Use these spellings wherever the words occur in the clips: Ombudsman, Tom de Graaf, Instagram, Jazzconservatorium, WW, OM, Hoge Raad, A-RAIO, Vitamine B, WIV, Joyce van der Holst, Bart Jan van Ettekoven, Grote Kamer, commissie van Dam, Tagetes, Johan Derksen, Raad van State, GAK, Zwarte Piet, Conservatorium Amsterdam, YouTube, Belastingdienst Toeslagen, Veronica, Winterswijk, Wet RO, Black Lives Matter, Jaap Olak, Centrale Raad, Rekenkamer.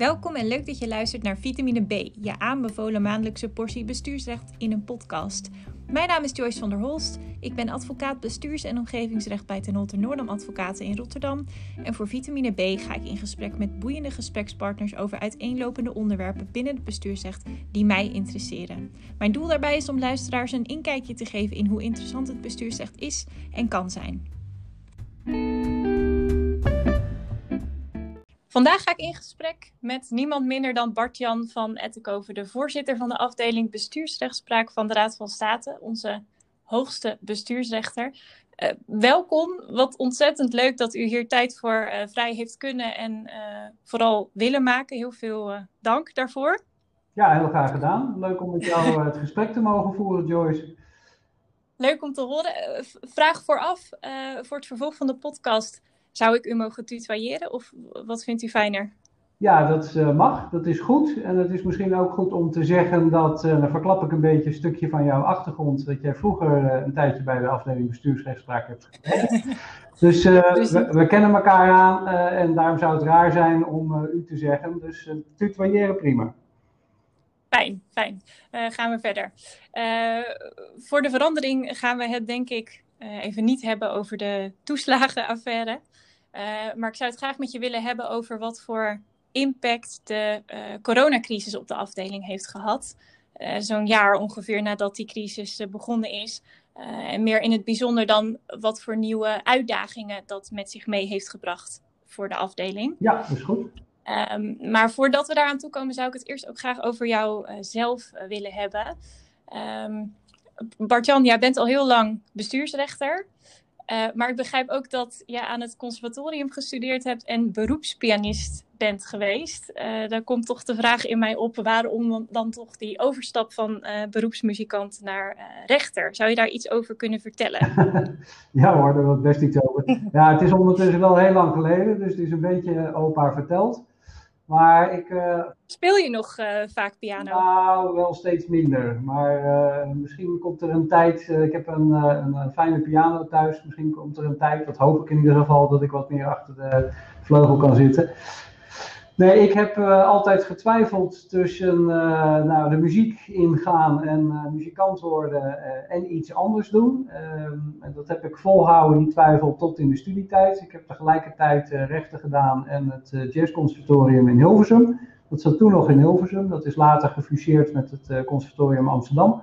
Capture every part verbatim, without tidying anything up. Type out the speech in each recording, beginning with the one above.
Welkom en leuk dat je luistert naar Vitamine B, je aanbevolen maandelijkse portie bestuursrecht in een podcast. Mijn naam is Joyce van der Holst, ik ben advocaat bestuurs- en omgevingsrecht bij Ten Holt Noordam Advocaten in Rotterdam. En voor Vitamine B ga ik in gesprek met boeiende gesprekspartners over uiteenlopende onderwerpen binnen het bestuursrecht die mij interesseren. Mijn doel daarbij is om luisteraars een inkijkje te geven in hoe interessant het bestuursrecht is en kan zijn. Vandaag ga ik in gesprek met niemand minder dan Bart Jan van Ettekoven, de voorzitter van de afdeling bestuursrechtspraak van de Raad van State, onze hoogste bestuursrechter. Uh, welkom, wat ontzettend leuk dat u hier tijd voor uh, vrij heeft kunnen en uh, vooral willen maken. Heel veel uh, dank daarvoor. Ja, heel graag gedaan. Leuk om met jou het gesprek te mogen voeren, Joyce. Leuk om te horen. Uh, vraag vooraf, uh, voor het vervolg van de podcast. Zou ik u mogen tutoyeren of wat vindt u fijner? Ja, dat uh, mag. Dat is goed. En het is misschien ook goed om te zeggen dat, uh, dan verklap ik een beetje een stukje van jouw achtergrond, dat jij vroeger uh, een tijdje bij de afdeling bestuursrechtspraak hebt gewerkt. dus uh, dus... We, we kennen elkaar aan uh, en daarom zou het raar zijn om uh, u te zeggen. Dus uh, tutoyeren prima. Fijn, fijn. Uh, gaan we verder. Uh, voor de verandering gaan we het denk ik uh, even niet hebben over de toeslagenaffaire. Uh, maar ik zou het graag met je willen hebben over wat voor impact de uh, coronacrisis op de afdeling heeft gehad. Uh, zo'n jaar ongeveer nadat die crisis uh, begonnen is. Uh, en meer in het bijzonder dan wat voor nieuwe uitdagingen dat met zich mee heeft gebracht voor de afdeling. Ja, dat is goed. Um, maar voordat we daaraan toekomen zou ik het eerst ook graag over jou uh, zelf uh, willen hebben. Um, Bart-Jan, jij bent al heel lang bestuursrechter. Uh, maar ik begrijp ook dat je aan het conservatorium gestudeerd hebt en beroepspianist bent geweest. Uh, daar komt toch de vraag in mij op, waarom dan toch die overstap van uh, beroepsmuzikant naar uh, rechter? Zou je daar iets over kunnen vertellen? Ja hoor, daar wil ik best iets over. Ja, het is ondertussen wel heel lang geleden, dus het is een beetje opa verteld. Maar ik, uh, Speel je nog uh, vaak piano? Nou, wel steeds minder. Maar uh, misschien komt er een tijd... Uh, ik heb een, uh, een, een fijne piano thuis. Misschien komt er een tijd, dat hoop ik in ieder geval, dat ik wat meer achter de vleugel kan zitten. Nee, ik heb uh, altijd getwijfeld tussen uh, nou, de muziek ingaan en uh, muzikant worden uh, en iets anders doen. Uh, en dat heb ik volhouden, die twijfel, tot in de studietijd. Ik heb tegelijkertijd uh, rechten gedaan en het uh, Jazzconservatorium in Hilversum. Dat zat toen nog in Hilversum. Dat is later gefuseerd met het uh, Conservatorium Amsterdam.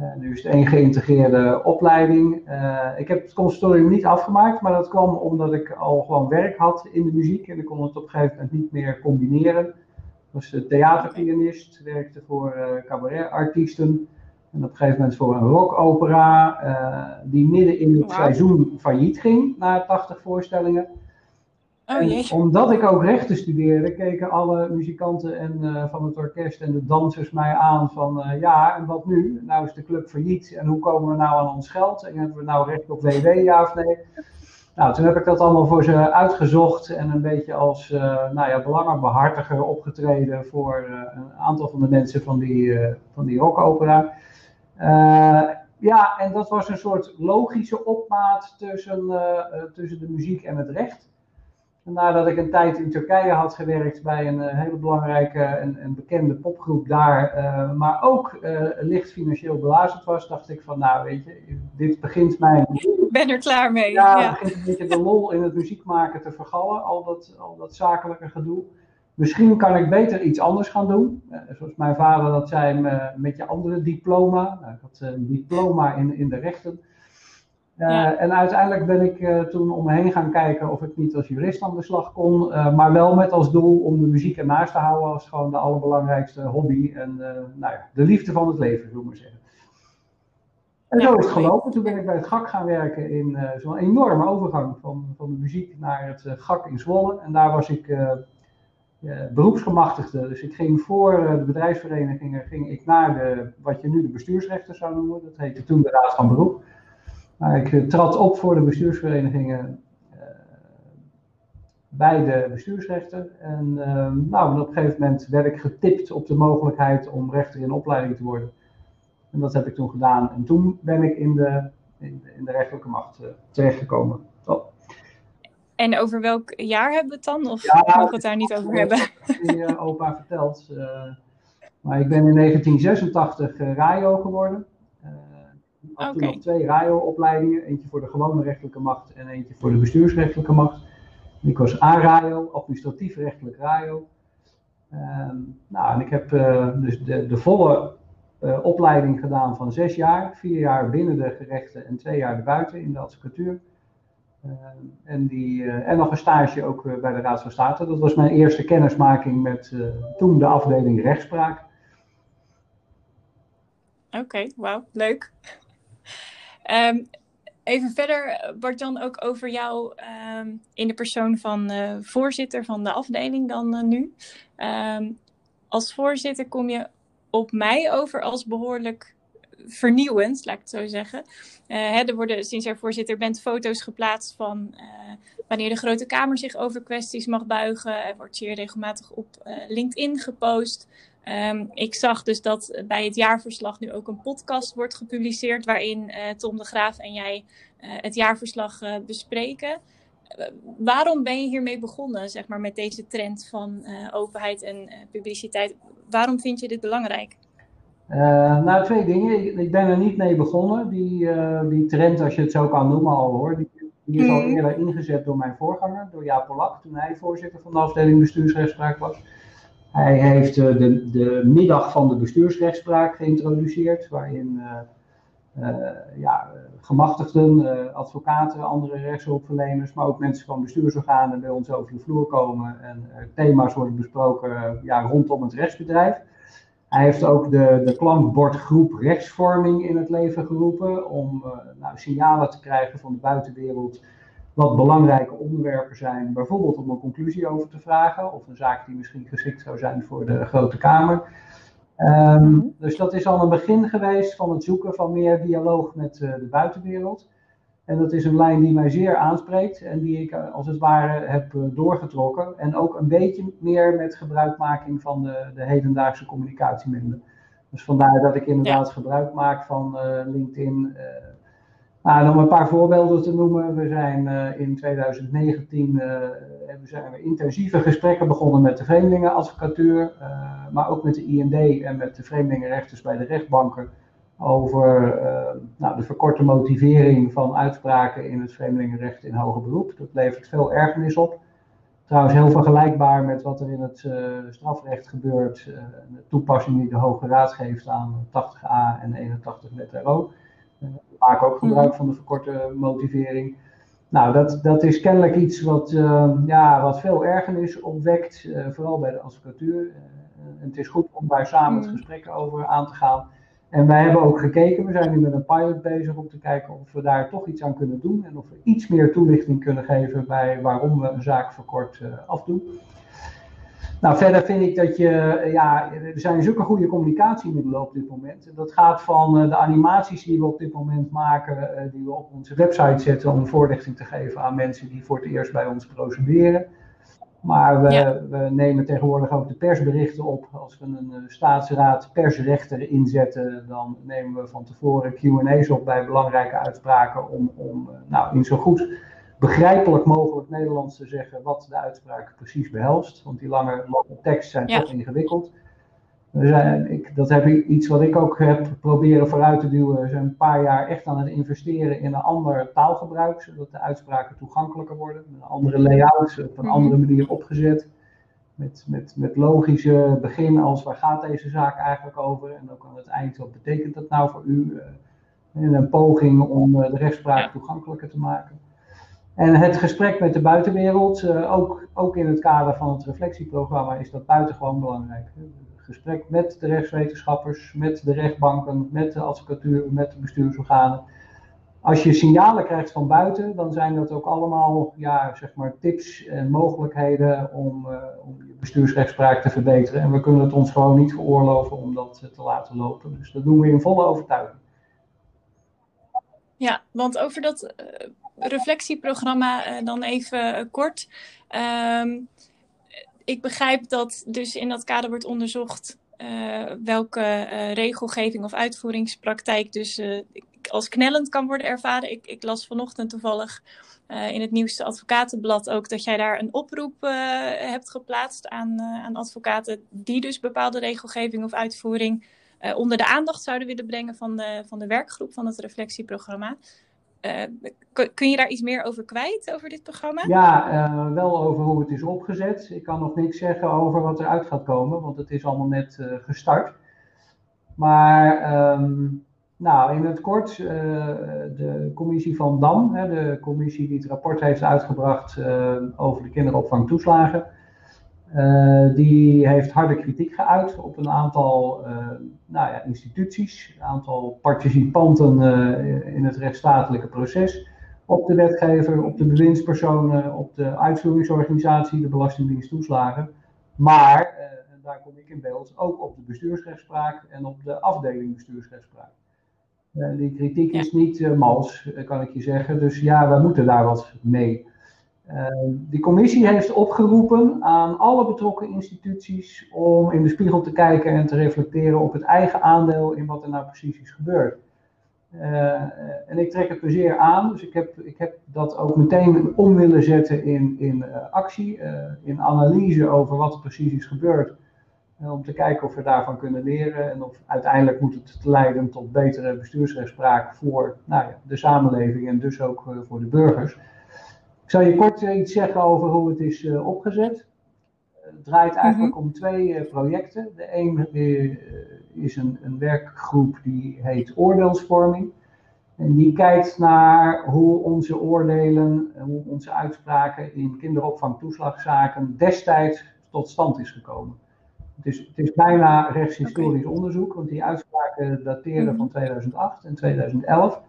Uh, nu is het één geïntegreerde opleiding. Uh, ik heb het conservatorium niet afgemaakt, maar dat kwam omdat ik al gewoon werk had in de muziek. En ik kon het op een gegeven moment niet meer combineren. Ik was theaterpianist, werkte voor uh, cabaretartiesten. En op een gegeven moment voor een rockopera, uh, die midden in het seizoen failliet ging, na tachtig voorstellingen. Oh, en omdat ik ook rechten studeerde, keken alle muzikanten en, uh, van het orkest en de dansers mij aan van uh, ja, en wat nu? Nou is de club failliet en hoe komen we nou aan ons geld? En hebben we nou recht op W W, ja of nee? Nou, toen heb ik dat allemaal voor ze uitgezocht en een beetje als uh, nou ja, belangenbehartiger opgetreden voor uh, een aantal van de mensen van die, uh, van die rockopera. Uh, ja, en dat was een soort logische opmaat tussen, uh, tussen de muziek en het recht. Nadat ik een tijd in Turkije had gewerkt bij een hele belangrijke en, en bekende popgroep daar, uh, maar ook uh, licht financieel belazerd was, dacht ik van nou weet je, dit begint mijn... Ik ben er klaar mee. Ja, ja. Begint een beetje de lol in het muziek maken te vergallen, al dat, al dat zakelijke gedoe. Misschien kan ik beter iets anders gaan doen. Uh, zoals mijn vader dat zei, uh, met je andere diploma. Nou, ik had een diploma in, in de rechten. Uh, ja. En uiteindelijk ben ik uh, toen om me heen gaan kijken of ik niet als jurist aan de slag kon. Uh, maar wel met als doel om de muziek ernaast te houden als gewoon de allerbelangrijkste hobby. En uh, nou ja, de liefde van het leven, zullen we maar zeggen. En ja, zo is het gelopen. Toen ben ik bij het G A K gaan werken in uh, zo'n enorme overgang van, van de muziek naar het uh, G A K in Zwolle. En daar was ik uh, uh, beroepsgemachtigde. Dus ik ging voor uh, de bedrijfsverenigingen ging ik naar de, wat je nu de bestuursrechter zou noemen. Dat heette toen de Raad van Beroep. Maar ik trad op voor de bestuursverenigingen uh, bij de bestuursrechter. En uh, nou, op een gegeven moment werd ik getipt op de mogelijkheid om rechter in opleiding te worden. En dat heb ik toen gedaan. En toen ben ik in de, in de, in de rechterlijke macht uh, terechtgekomen. Oh. En over welk jaar hebben we het dan? Of ja, mogen we het daar niet over hebben? Ik heb het je opa verteld. Uh, maar ik ben in negentien zesentachtig uh, R A I O geworden. Uh, ik had okay. toen nog twee R A I O-opleidingen. Eentje voor de gewone rechtelijke macht en eentje voor de bestuursrechtelijke macht. En ik was A-RAIO, administratief rechtelijk R A I O. Uh, nou, en ik heb uh, dus de, de volle uh, opleiding gedaan van zes jaar. Vier jaar binnen de gerechten en twee jaar erbuiten in de advocatuur. Uh, en, die, uh, en nog een stage ook uh, bij de Raad van State. Dat was mijn eerste kennismaking met uh, toen de afdeling rechtspraak. Oké, okay, wauw, leuk. Um, even verder, Bart-Jan, ook over jou um, in de persoon van uh, voorzitter van de afdeling dan uh, nu. Um, als voorzitter kom je op mij over als behoorlijk vernieuwend, laat ik het zo zeggen. Uh, hè, er worden sinds jij voorzitter bent foto's geplaatst van uh, wanneer de Grote Kamer zich over kwesties mag buigen. Er wordt zeer regelmatig op uh, LinkedIn gepost. Um, ik zag dus dat bij het jaarverslag nu ook een podcast wordt gepubliceerd waarin uh, Tom de Graaf en jij uh, het jaarverslag uh, bespreken. Uh, waarom ben je hiermee begonnen, zeg maar, met deze trend van uh, openheid en uh, publiciteit? Waarom vind je dit belangrijk? Uh, nou, twee dingen. Ik ben er niet mee begonnen. Die, uh, die trend, als je het zo kan noemen al hoor, die, die is al eerder ingezet door mijn voorganger, door Jaap Olak, toen hij voorzitter van de afdeling bestuursrechtspraak was. Hij heeft uh, de, de middag van de bestuursrechtspraak geïntroduceerd, waarin uh, uh, ja, gemachtigden, uh, advocaten, andere rechtshulpverleners, maar ook mensen van bestuursorganen bij ons over de vloer komen en uh, thema's worden besproken uh, ja, rondom het rechtsbedrijf. Hij heeft ook de, de Klankbordgroep Rechtsvorming in het leven geroepen om uh, nou, signalen te krijgen van de buitenwereld wat belangrijke onderwerpen zijn. Bijvoorbeeld om een conclusie over te vragen of een zaak die misschien geschikt zou zijn voor de Grote Kamer. Um, dus dat is al een begin geweest van het zoeken van meer dialoog met uh, de buitenwereld. En dat is een lijn die mij zeer aanspreekt en die ik als het ware heb doorgetrokken. En ook een beetje meer met gebruikmaking van de, de hedendaagse communicatiemiddelen. Dus vandaar dat ik inderdaad ja. gebruik maak van uh, LinkedIn. Uh, nou, om een paar voorbeelden te noemen. We zijn uh, in twintig negentien uh, we zijn we intensieve gesprekken begonnen met de vreemdelingenadvocatuur. Uh, maar ook met de I N D en met de vreemdelingenrechters bij de rechtbanken. Over uh, nou, de verkorte motivering van uitspraken in het vreemdelingenrecht in hoger beroep. Dat levert veel ergernis op. Trouwens heel vergelijkbaar met wat er in het uh, strafrecht gebeurt. Uh, de toepassing die de Hoge Raad geeft aan tachtig a en eenentachtig Wet R O. Uh, we maken ook gebruik van de verkorte motivering. Nou, dat, dat is kennelijk iets wat, uh, ja, wat veel ergernis opwekt. Uh, vooral bij de advocatuur. Uh, en het is goed om daar samen het gesprek over aan te gaan. En wij hebben ook gekeken, we zijn nu met een pilot bezig om te kijken of we daar toch iets aan kunnen doen. En of we iets meer toelichting kunnen geven bij waarom we een zaak verkort uh, afdoen. Nou, verder vind ik dat je, ja, er zijn zulke goede communicatiemiddelen op dit moment. En dat gaat van uh, de animaties die we op dit moment maken, uh, die we op onze website zetten om voorlichting te geven aan mensen die voor het eerst bij ons procederen. Maar we, ja. we nemen tegenwoordig ook de persberichten op. Als we een uh, staatsraad persrechter inzetten, dan nemen we van tevoren Q and A's op bij belangrijke uitspraken. Om, om uh, nou, in zo goed begrijpelijk mogelijk Nederlands te zeggen wat de uitspraak precies behelst. Want die lange, lange teksten zijn ja. toch ingewikkeld. Dus, uh, ik, dat heb ik, iets wat ik ook heb proberen vooruit te duwen. We zijn een paar jaar echt aan het investeren in een ander taalgebruik, zodat de uitspraken toegankelijker worden. Een andere layout, op een andere manier opgezet. Met, met, met logische begin als waar gaat deze zaak eigenlijk over? En ook aan het eind, wat betekent dat nou voor u? En een poging om de rechtspraak toegankelijker te maken. En het gesprek met de buitenwereld, ook, ook in het kader van het reflectieprogramma, is dat buitengewoon belangrijk. Gesprek met de rechtswetenschappers, met de rechtbanken, met de advocatuur, met de bestuursorganen. Als je signalen krijgt van buiten, dan zijn dat ook allemaal ja, zeg maar tips en mogelijkheden om, uh, om je bestuursrechtspraak te verbeteren. En we kunnen het ons gewoon niet veroorloven om dat te laten lopen. Dus dat doen we in volle overtuiging. Ja, want over dat uh, reflectieprogramma uh, dan even uh, kort. Um... Ik begrijp dat dus in dat kader wordt onderzocht uh, welke uh, regelgeving of uitvoeringspraktijk dus uh, als knellend kan worden ervaren. Ik, ik las vanochtend toevallig uh, in het Nieuwste Advocatenblad ook dat jij daar een oproep uh, hebt geplaatst aan, uh, aan advocaten die dus bepaalde regelgeving of uitvoering uh, onder de aandacht zouden willen brengen van de, van de werkgroep van het reflectieprogramma. Uh, kun je daar iets meer over kwijt, over dit programma? Ja, uh, wel over hoe het is opgezet. Ik kan nog niks zeggen over wat eruit gaat komen, want het is allemaal net uh, gestart. Maar um, nou, in het kort, uh, de commissie van Dam, hè, de commissie die het rapport heeft uitgebracht uh, over de kinderopvang toeslagen, uh, die heeft harde kritiek geuit op een aantal uh, nou ja, instituties, een aantal participanten uh, in het rechtsstatelijke proces, op de wetgever, op de bewindspersonen, op de uitvoeringsorganisatie, de Belastingdienst Toeslagen, maar uh, daar kom ik in beeld, ook op de bestuursrechtspraak en op de afdeling bestuursrechtspraak. Uh, die kritiek is niet uh, mals, kan ik je zeggen. Dus ja, we moeten daar wat mee. Uh, die commissie heeft opgeroepen aan alle betrokken instituties om in de spiegel te kijken en te reflecteren op het eigen aandeel in wat er nou precies is gebeurd. Uh, en ik trek het me zeer aan, dus ik heb, ik heb dat ook meteen om willen zetten in, in uh, actie, uh, in analyse over wat er precies is gebeurd. Om te kijken of we daarvan kunnen leren en of uiteindelijk moet het leiden tot betere bestuursrechtspraak voor nou ja, de samenleving en dus ook voor de burgers. Ik zal je kort iets zeggen over hoe het is opgezet. Het draait eigenlijk mm-hmm. om twee projecten. De een is een, een werkgroep die heet oordeelsvorming. En die kijkt naar hoe onze oordelen, hoe onze uitspraken in kinderopvangtoeslagzaken destijds tot stand is gekomen. Het is, het is bijna rechtshistorisch okay. onderzoek, want die uitspraken dateren van tweeduizend acht en tweeduizend elf.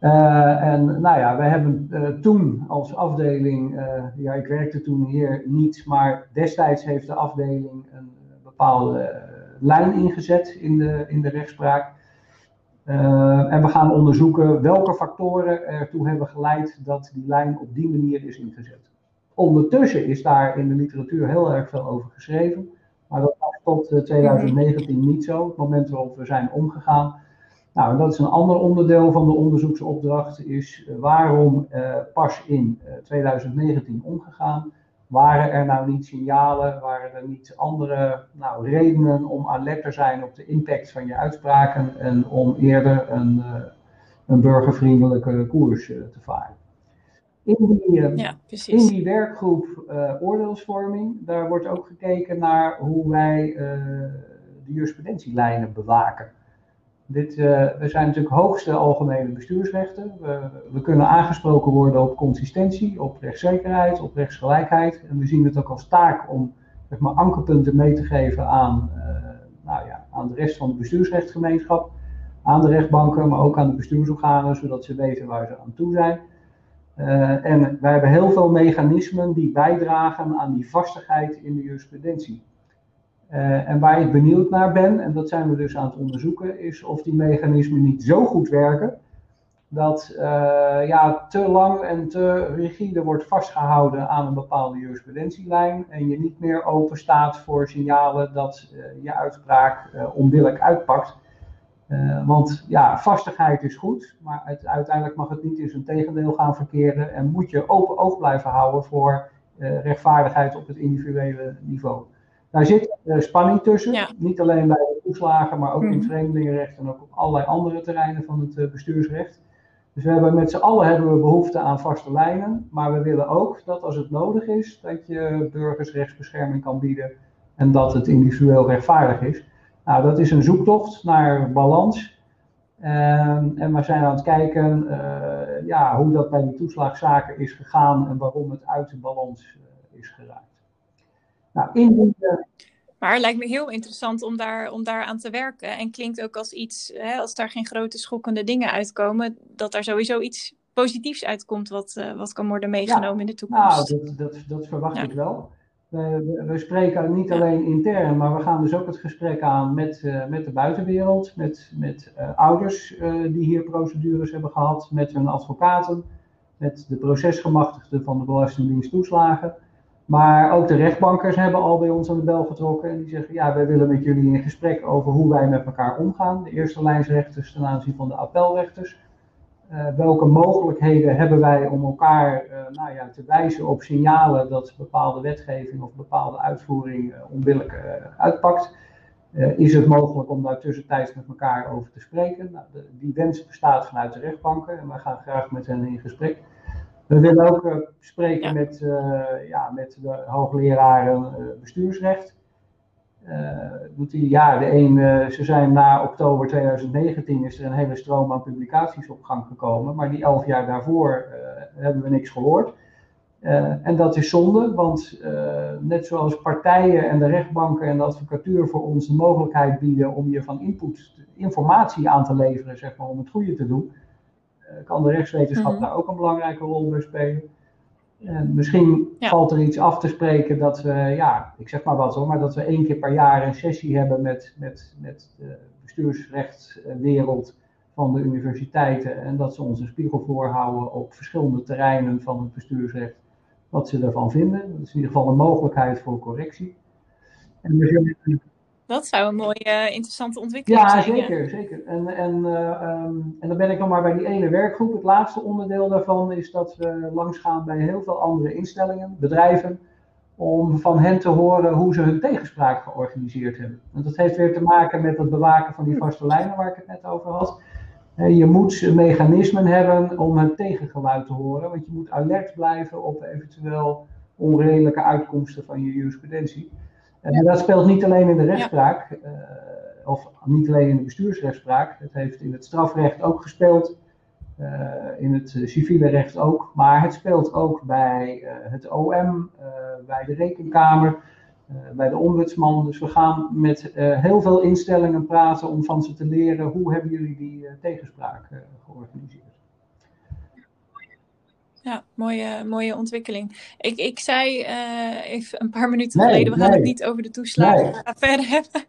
Uh, en nou ja, we hebben uh, toen als afdeling, uh, ja ik werkte toen hier niet, maar destijds heeft de afdeling een bepaalde uh, lijn ingezet in de, in de rechtspraak. Uh, en we gaan onderzoeken welke factoren ertoe hebben geleid dat die lijn op die manier is ingezet. Ondertussen is daar in de literatuur heel erg veel over geschreven, maar dat was tot tweeduizend negentien niet zo, het moment waarop we zijn omgegaan. Nou, en dat is een ander onderdeel van de onderzoeksopdracht, is waarom eh, pas in tweeduizend negentien omgegaan? Waren er nou niet signalen, waren er niet andere nou, redenen om alert te zijn op de impact van je uitspraken en om eerder een, een burgervriendelijke koers te varen? In die, ja, in die werkgroep uh, oordeelsvorming, daar wordt ook gekeken naar hoe wij uh, de jurisprudentielijnen bewaken. Dit, uh, we zijn natuurlijk hoogste algemene bestuursrechten. We, we kunnen aangesproken worden op consistentie, op rechtszekerheid, op rechtsgelijkheid. En we zien het ook als taak om zeg maar, ankerpunten mee te geven aan, uh, nou ja, aan de rest van de bestuursrechtsgemeenschap. Aan de rechtbanken, maar ook aan de bestuursorganen, zodat ze weten waar ze aan toe zijn. Uh, en wij hebben heel veel mechanismen die bijdragen aan die vastigheid in de jurisprudentie. Uh, en waar ik benieuwd naar ben, en dat zijn we dus aan het onderzoeken, is of die mechanismen niet zo goed werken dat uh, ja, te lang en te rigide wordt vastgehouden aan een bepaalde jurisprudentielijn en je niet meer open staat voor signalen dat uh, je uitspraak uh, onbillijk uitpakt. Uh, want ja, vastigheid is goed, maar het, uiteindelijk mag het niet in zijn tegendeel gaan verkeren en moet je open oog blijven houden voor uh, rechtvaardigheid op het individuele niveau. Daar zit uh, spanning tussen, ja. Niet alleen bij de toeslagen, maar ook mm. in het vreemdelingenrecht en ook op allerlei andere terreinen van het uh, bestuursrecht. Dus we hebben met z'n allen hebben we behoefte aan vaste lijnen, maar we willen ook dat als het nodig is, dat je burgers rechtsbescherming kan bieden en dat het individueel rechtvaardig is. Nou, dat is een zoektocht naar balans. En, en we zijn aan het kijken uh, ja, hoe dat bij die toeslagzaken is gegaan en waarom het uit de balans uh, is geraakt. Nou, in die, uh... Maar het lijkt me heel interessant om daar, om daar aan te werken. En klinkt ook als iets, hè, als daar geen grote schokkende dingen uitkomen, dat daar sowieso iets positiefs uitkomt wat, uh, wat kan worden meegenomen ja, in de toekomst. Nou, dat, dat, dat verwacht ja. ik wel. We, we spreken niet alleen intern, maar we gaan dus ook het gesprek aan met, uh, met de buitenwereld, met, met uh, ouders uh, die hier procedures hebben gehad, met hun advocaten, met de procesgemachtigden van de Belastingdienst Toeslagen. Maar ook de rechtbankers hebben al bij ons aan de bel getrokken. En die zeggen, ja, wij willen met jullie in gesprek over hoe wij met elkaar omgaan. De eerste lijnsrechters ten aanzien van de appelrechters. Uh, welke mogelijkheden hebben wij om elkaar uh, nou ja, te wijzen op signalen dat bepaalde wetgeving of bepaalde uitvoering uh, onbillijk uh, uitpakt. Uh, is het mogelijk om daar tussentijds met elkaar over te spreken? Nou, de, die wens bestaat vanuit de rechtbanken en wij gaan graag met hen in gesprek. We willen ook uh, spreken ja. met, uh, ja, met de hoogleraren uh, bestuursrecht. Uh, die, ja, de een, uh, ze zijn na oktober twintig negentien is er een hele stroom aan publicaties op gang gekomen. Maar die elf jaar daarvoor uh, hebben we niks gehoord. Uh, en dat is zonde, want uh, net zoals partijen en de rechtbanken en de advocatuur voor ons de mogelijkheid bieden om je van input, informatie aan te leveren, zeg maar, om het goede te doen, uh, kan de rechtswetenschap mm-hmm. daar ook een belangrijke rol bij spelen. En misschien ja. valt er iets af te spreken dat we, ja, ik zeg maar wat hoor, maar dat we één keer per jaar een sessie hebben met, met, met de bestuursrechtswereld van de universiteiten. En dat ze ons een spiegel voorhouden op verschillende terreinen van het bestuursrecht, wat ze ervan vinden. Dat is in ieder geval een mogelijkheid voor correctie. En dus, dat zou een mooie, interessante ontwikkeling zijn. Ja, zeker, zeker. En, en, uh, um, en dan ben ik nog maar bij die ene werkgroep. Het laatste onderdeel daarvan is dat we langsgaan bij heel veel andere instellingen, bedrijven, om van hen te horen hoe ze hun tegenspraak georganiseerd hebben. En dat heeft weer te maken met het bewaken van die vaste lijnen waar ik het net over had. Je moet mechanismen hebben om het tegengeluid te horen, want je moet alert blijven op eventueel onredelijke uitkomsten van je jurisprudentie. En dat speelt niet alleen in de rechtspraak, ja. uh, of niet alleen in de bestuursrechtspraak. Het heeft in het strafrecht ook gespeeld, uh, in het civiele recht ook. Maar het speelt ook bij uh, het O M, uh, bij de Rekenkamer, uh, bij de Ombudsman. Dus we gaan met uh, heel veel instellingen praten om van ze te leren hoe hebben jullie die uh, tegenspraak uh, georganiseerd. Ja, mooie, mooie ontwikkeling. Ik, ik zei uh, even een paar minuten nee, geleden, we gaan nee. het niet over de toeslagen nee. verder hebben.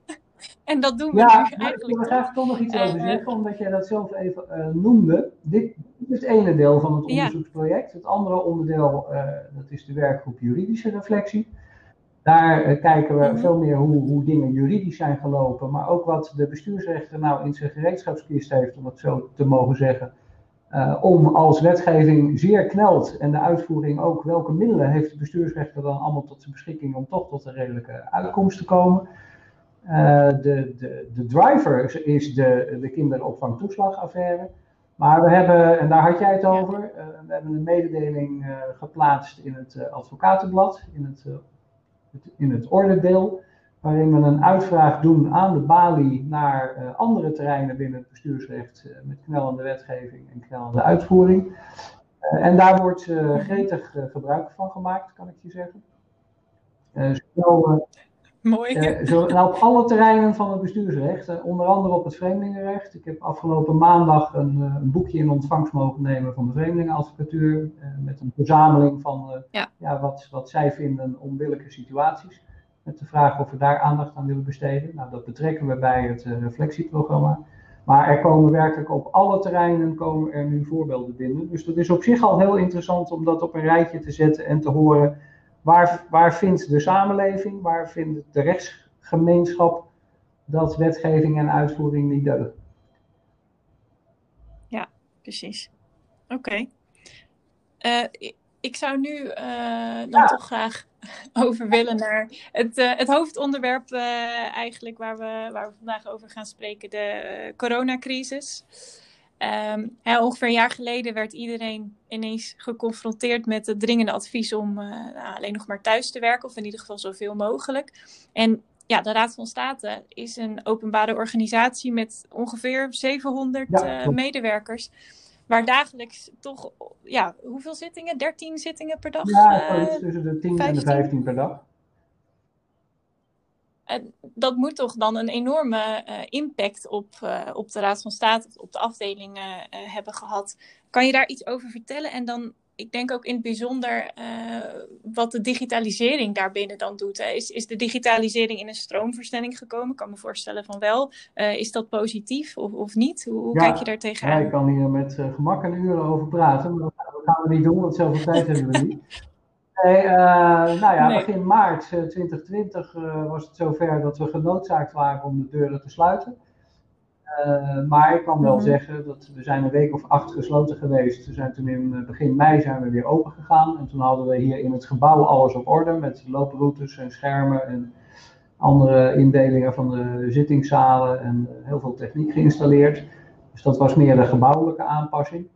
En dat doen we ja, nu eigenlijk. Ik wil graag toch nog iets uh, over zeggen, omdat jij dat zelf even uh, noemde. Dit is het ene deel van het onderzoeksproject. Ja. Het andere onderdeel, uh, dat is de werkgroep juridische reflectie. Daar uh, kijken we mm-hmm. veel meer hoe, hoe dingen juridisch zijn gelopen, maar ook wat de bestuursrechter nou in zijn gereedschapskist heeft, om het zo te mogen zeggen. Uh, om als wetgeving zeer knelt en de uitvoering ook, welke middelen heeft de bestuursrechter dan allemaal tot zijn beschikking om toch tot een redelijke uitkomst te komen. Uh, de, de, de driver is de, de kinderopvangtoeslagaffaire. Maar we hebben, en daar had jij het over, uh, we hebben een mededeling uh, geplaatst in het uh, advocatenblad, in het, uh, het, in het ordedeel, waarin we een uitvraag doen aan de balie naar uh, andere terreinen binnen het bestuursrecht uh, met knellende wetgeving en knellende uitvoering. Uh, en daar wordt uh, gretig uh, gebruik van gemaakt, kan ik je zeggen. Uh, zowel, uh, Mooi. Uh, zowel, nou, op alle terreinen van het bestuursrecht, uh, onder andere op het vreemdelingenrecht. Ik heb afgelopen maandag een, uh, een boekje in ontvangst mogen nemen van de vreemdelingenadvocatuur uh, met een verzameling van uh, ja. Ja, wat, wat zij vinden onbillijke situaties. Met de vraag of we daar aandacht aan willen besteden. Nou, dat betrekken we bij het uh, reflectieprogramma. Maar er komen werkelijk op alle terreinen komen er nu voorbeelden binnen. Dus dat is op zich al heel interessant om dat op een rijtje te zetten en te horen. Waar, waar vindt de samenleving, waar vindt de rechtsgemeenschap dat wetgeving en uitvoering niet deugen? Ja, precies. Oké. Okay. Uh, ik zou nu uh, dan ja. toch graag over willen naar het, uh, het hoofdonderwerp uh, eigenlijk waar we, waar we vandaag over gaan spreken, de uh, coronacrisis. Um, hè, ongeveer een jaar geleden werd iedereen ineens geconfronteerd met het dringende advies om uh, nou, alleen nog maar thuis te werken, of in ieder geval zoveel mogelijk. En ja, de Raad van State is een openbare organisatie met ongeveer zevenhonderd ja, uh, medewerkers. Waar dagelijks toch, ja, hoeveel zittingen? dertien zittingen per dag? Ja, uh, tussen de tien vijftien. En de vijftien per dag. En dat moet toch dan een enorme uh, impact op, uh, op de Raad van State, op de afdelingen uh, hebben gehad. Kan je daar iets over vertellen? En dan, ik denk ook in het bijzonder uh, wat de digitalisering daarbinnen dan doet. Hè? Is, is de digitalisering in een stroomversnelling gekomen? Ik kan me voorstellen van wel. Uh, is dat positief of, of niet? Hoe, hoe ja, kijk je daar tegenaan? Ja, ik kan hier met uh, gemak een uur over praten. Maar dat gaan we niet doen, want zoveel tijd hebben we niet. Nee, uh, nou ja, nee. Begin maart twintig twintig uh, was het zover dat we genoodzaakt waren om de deuren te sluiten. Uh, maar ik kan wel mm-hmm. zeggen dat we zijn een week of acht gesloten geweest. We zijn toen in begin mei zijn we weer open gegaan. En toen hadden we hier in het gebouw alles op orde met looproutes en schermen en andere indelingen van de zittingszalen en heel veel techniek geïnstalleerd. Dus dat was meer de gebouwelijke aanpassing.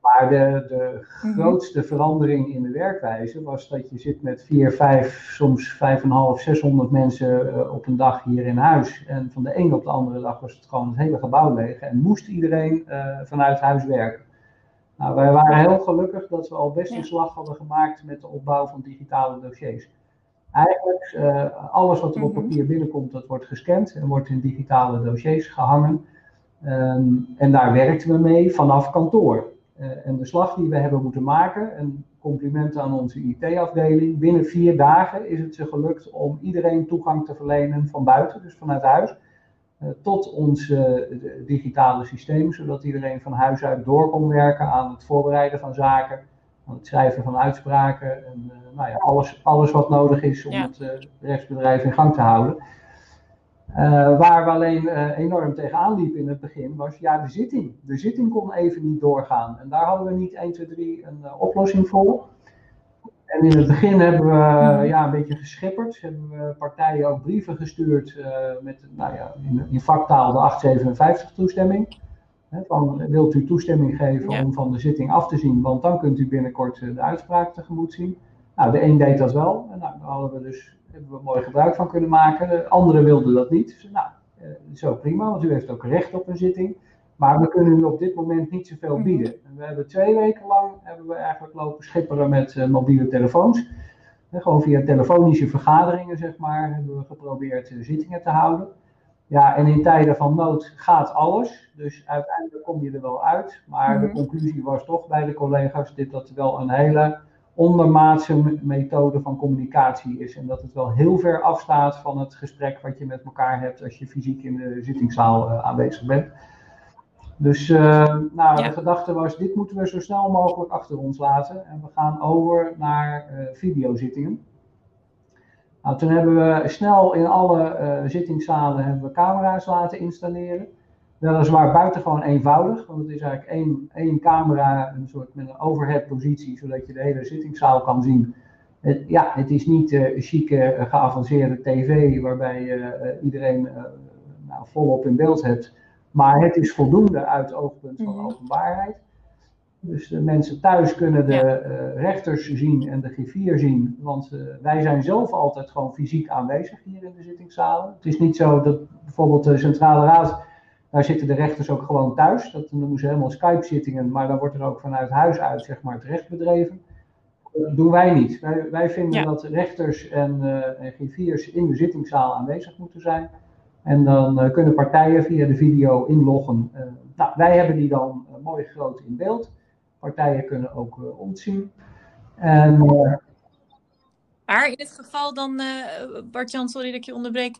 Maar de, de grootste mm-hmm. verandering in de werkwijze was dat je zit met vier, vijf, soms vijf en half, zeshonderd mensen uh, op een dag hier in huis. En van de ene op de andere dag was het gewoon het hele gebouw leeg en moest iedereen uh, vanuit huis werken. Nou, wij waren heel gelukkig dat we al best een slag hadden gemaakt met de opbouw van digitale dossiers. Eigenlijk, uh, alles wat er op papier binnenkomt, dat wordt gescand en wordt in digitale dossiers gehangen. Um, en daar werkten we mee vanaf kantoor. Uh, en de slag die we hebben moeten maken, en complimenten aan onze I T-afdeling, binnen vier dagen is het ze gelukt om iedereen toegang te verlenen van buiten, dus vanuit huis, uh, tot ons uh, digitale systeem, zodat iedereen van huis uit door kon werken aan het voorbereiden van zaken, aan het schrijven van uitspraken, en uh, nou ja, alles, alles wat nodig is om ja. het uh, rechtsbedrijf in gang te houden. Uh, waar we alleen uh, enorm tegenaan liepen in het begin was, ja, de zitting. De zitting kon even niet doorgaan. En daar hadden we niet één, twee, drie een uh, oplossing voor. En in het begin hebben we uh, ja, een beetje geschipperd. Hebben we partijen ook brieven gestuurd uh, met, nou ja, in, in vaktaal de acht vijfenzeventig toestemming. He, van, wilt u toestemming geven ja. om van de zitting af te zien, want dan kunt u binnenkort uh, de uitspraak tegemoet zien. Nou, de een deed dat wel. En nou, dan hadden we dus... hebben we mooi gebruik van kunnen maken. De anderen wilden dat niet. Dus, nou, zo prima, want u heeft ook recht op een zitting. Maar we kunnen u op dit moment niet zoveel bieden. En we hebben twee weken lang hebben we eigenlijk lopen schipperen met uh, mobiele telefoons. En gewoon via telefonische vergaderingen, zeg maar, hebben we geprobeerd uh, zittingen te houden. Ja, en in tijden van nood gaat alles. Dus uiteindelijk kom je er wel uit. Maar mm-hmm. de conclusie was toch bij de collega's dit dat wel een hele... ondermaatse methode van communicatie is en dat het wel heel ver afstaat van het gesprek wat je met elkaar hebt als je fysiek in de zittingszaal uh, aanwezig bent. Dus uh, nou, ja. de gedachte was, dit moeten we zo snel mogelijk achter ons laten en we gaan over naar uh, videozittingen. Nou, toen hebben we snel in alle uh, zittingszalen hebben we camera's laten installeren. Weliswaar buitengewoon eenvoudig, want het is eigenlijk één, één camera, een soort met een overhead positie, zodat je de hele zittingszaal kan zien. Het, ja, het is niet uh, chique, uh, geavanceerde tv, waarbij je uh, iedereen uh, nou, volop in beeld hebt. Maar het is voldoende uit het oogpunt van openbaarheid. Dus de mensen thuis kunnen de uh, rechters zien en de griffier zien, want uh, wij zijn zelf altijd gewoon fysiek aanwezig hier in de zittingszalen. Het is niet zo dat bijvoorbeeld de Centrale Raad... Daar zitten de rechters ook gewoon thuis. Dat noemen ze helemaal Skype-zittingen, maar dan wordt er ook vanuit huis uit, zeg maar, het recht bedreven. Dat doen wij niet. Wij, wij vinden ja. dat rechters en, uh, en griffiers in de zittingszaal aanwezig moeten zijn. En dan uh, kunnen partijen via de video inloggen. Uh, nou, wij hebben die dan uh, mooi groot in beeld. Partijen kunnen ook uh, ons zien. En... Uh, Maar in het geval dan, uh, Bart-Jan, sorry dat ik je onderbreek.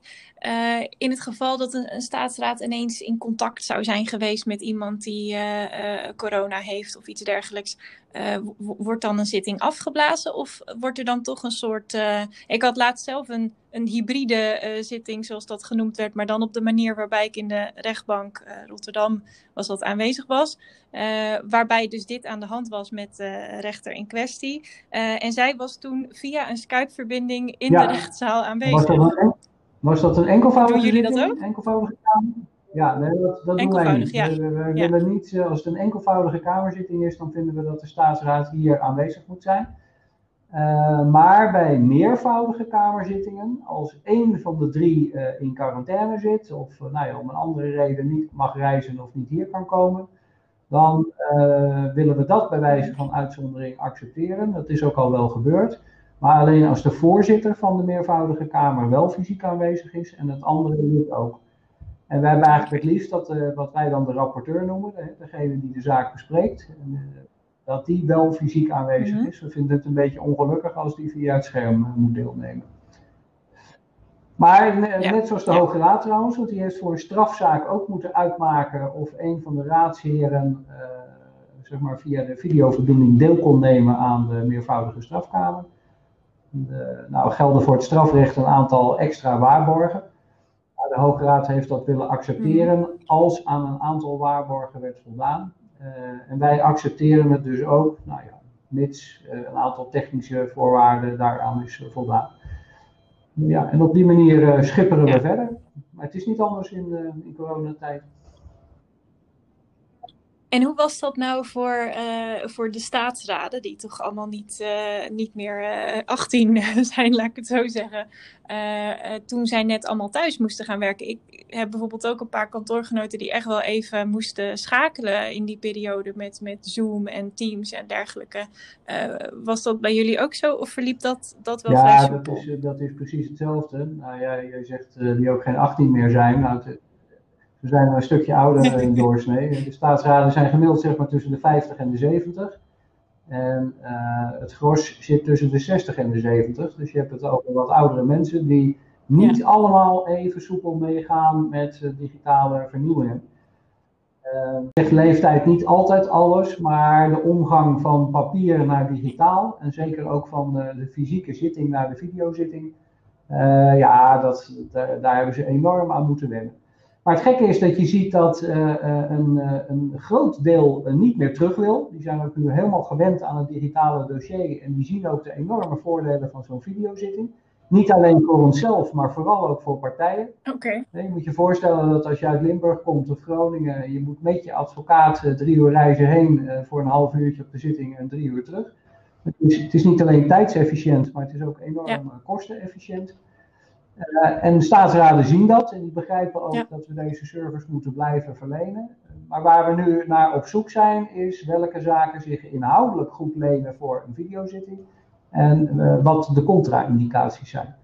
Uh, in het geval dat een, een staatsraad ineens in contact zou zijn geweest met iemand die uh, uh, corona heeft of iets dergelijks. Uh, w- wordt dan een zitting afgeblazen of wordt er dan toch een soort... Uh, ik had laatst zelf een, een hybride uh, zitting, zoals dat genoemd werd. Maar dan op de manier waarbij ik in de rechtbank uh, Rotterdam was dat aanwezig was. Uh, waarbij dus dit aan de hand was met de uh, rechter in kwestie. Uh, en zij was toen via een Skype-verbinding in ja, de rechtszaal aanwezig. Was dat een, was dat een enkelvoudige Doen jullie zitting? Dat ook? Enkelvoudige kamer? Ja, nee, dat, dat doen wij niet. Ja. We, we ja. willen niet, als het een enkelvoudige kamerzitting is, dan vinden we dat de staatsraad hier aanwezig moet zijn. Uh, maar bij meervoudige kamerzittingen, als één van de drie uh, in quarantaine zit, of uh, nou ja, om een andere reden niet mag reizen of niet hier kan komen, dan uh, willen we dat bij wijze van uitzondering accepteren. Dat is ook al wel gebeurd. Maar alleen als de voorzitter van de meervoudige kamer wel fysiek aanwezig is en het andere niet ook. En wij hebben eigenlijk het liefst dat, uh, wat wij dan de rapporteur noemen, de, degene die de zaak bespreekt, en, uh, dat die wel fysiek aanwezig mm-hmm. is. We vinden het een beetje ongelukkig als die via het scherm moet deelnemen. Maar uh, ja. net zoals de ja. Hoge Raad trouwens, want die heeft voor een strafzaak ook moeten uitmaken of een van de raadsheren uh, zeg maar, via de videoverbinding deel kon nemen aan de meervoudige strafkamer. De, nou gelden voor het strafrecht een aantal extra waarborgen. De Hoge Raad heeft dat willen accepteren als aan een aantal waarborgen werd voldaan. Uh, en wij accepteren het dus ook, nou ja, mits uh, een aantal technische voorwaarden daaraan is uh, voldaan. Ja, en op die manier uh, schipperen we ja. verder. Maar het is niet anders in, uh, in coronatijd. En hoe was dat nou voor, uh, voor de staatsraden, die toch allemaal niet, uh, niet meer uh, achttien zijn, laat ik het zo zeggen, uh, uh, toen zij net allemaal thuis moesten gaan werken? Ik heb bijvoorbeeld ook een paar kantoorgenoten die echt wel even moesten schakelen in die periode met, met Zoom en Teams en dergelijke. Uh, was dat bij jullie ook zo of verliep dat, dat wel vrij soepel? Ja, dat is, dat is precies hetzelfde. Nou, jij, jij zegt uh, die ook geen achttien meer zijn. Nou, het, we zijn een stukje ouder in doorsnee. De staatsraden zijn gemiddeld zeg maar tussen de vijftig en de zeventig. En uh, het gros zit tussen de zestig en de zeventig. Dus je hebt het over wat oudere mensen die niet ja. allemaal even soepel meegaan met uh, digitale vernieuwingen. Uh, zegt leeftijd niet altijd alles, maar de omgang van papier naar digitaal en zeker ook van de, de fysieke zitting naar de videozitting. Uh, ja, dat, daar, daar hebben ze enorm aan moeten wennen. Maar het gekke is dat je ziet dat uh, een, uh, een groot deel uh, niet meer terug wil. Die zijn ook nu helemaal gewend aan het digitale dossier. En die zien ook de enorme voordelen van zo'n videozitting. Niet alleen voor onszelf, maar vooral ook voor partijen. Okay. Nee, je moet je voorstellen dat als je uit Limburg komt of Groningen, je moet met je advocaat uh, drie uur reizen heen uh, voor een half uurtje op de zitting en drie uur terug. Het is, het is niet alleen tijdsefficiënt, maar het is ook enorm ja. kostenefficiënt. Uh, en de staatsraden zien dat en die begrijpen ook ja. dat we deze service moeten blijven verlenen. Maar waar we nu naar op zoek zijn is welke zaken zich inhoudelijk goed lenen voor een videozitting en uh, wat de contra-indicaties zijn.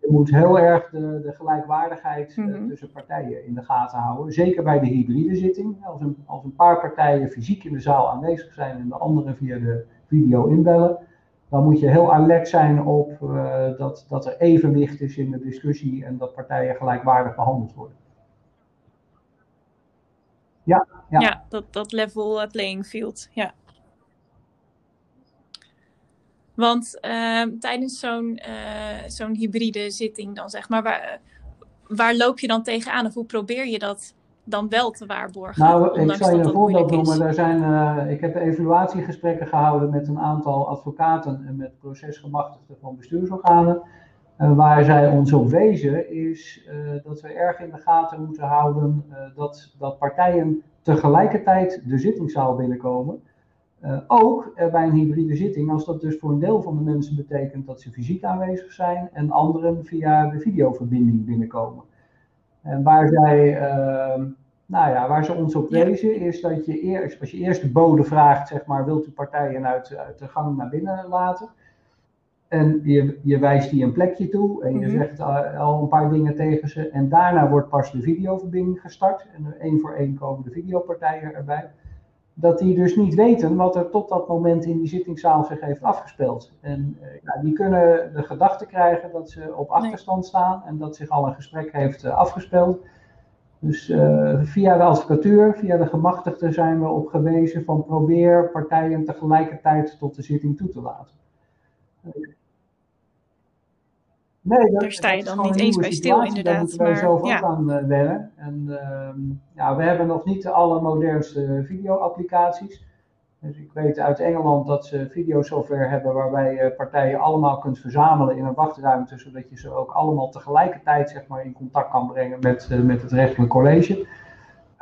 Je moet heel erg de, de gelijkwaardigheid uh, mm-hmm. tussen partijen in de gaten houden. Zeker bij de hybride zitting. Als een, als een paar partijen fysiek in de zaal aanwezig zijn en de anderen via de video inbellen. Dan moet je heel alert zijn op uh, dat, dat er evenwicht is in de discussie en dat partijen gelijkwaardig behandeld worden. Ja, ja. ja dat, dat level playing field, ja. Want uh, tijdens zo'n, uh, zo'n hybride zitting dan zeg maar, waar, waar loop je dan tegenaan of hoe probeer je dat dan wel te waarborgen? Nou, ik zal je een voorbeeld noemen. Daar zijn, uh, ik heb evaluatiegesprekken gehouden met een aantal advocaten en met procesgemachtigden van bestuursorganen. Uh, waar zij ons op wezen is uh, dat we erg in de gaten moeten houden uh, dat, dat partijen tegelijkertijd de zittingszaal binnenkomen. Uh, ook uh, bij een hybride zitting, als dat dus voor een deel van de mensen betekent dat ze fysiek aanwezig zijn en anderen via de videoverbinding binnenkomen. En waar, zij, uh, nou ja, waar ze ons op wezen is dat je eerst, als je eerst de bode vraagt, zeg maar, wilt u partijen uit, uit de gang naar binnen laten? En je, je wijst die een plekje toe en je mm-hmm. zegt al, al een paar dingen tegen ze. En daarna wordt pas de videoverbinding gestart en één voor één komen de videopartijen erbij. Dat die dus niet weten wat er tot dat moment in die zittingszaal zich heeft afgespeeld. En ja, die kunnen de gedachte krijgen dat ze op achterstand staan en dat zich al een gesprek heeft afgespeeld. Dus uh, via de advocatuur, via de gemachtigden zijn we op gewezen van probeer partijen tegelijkertijd tot de zitting toe te laten. Nee, dat, daar sta je dan niet eens bij stil, inderdaad. Daar moeten wij zoveel ja. aan uh, wennen. En, uh, ja, we hebben nog niet de allermodernste video-applicaties. Dus ik weet uit Engeland dat ze videosoftware hebben waarbij je partijen allemaal kunt verzamelen in een wachtruimte, zodat je ze ook allemaal tegelijkertijd zeg maar, in contact kan brengen met, uh, met het rechtelijk college.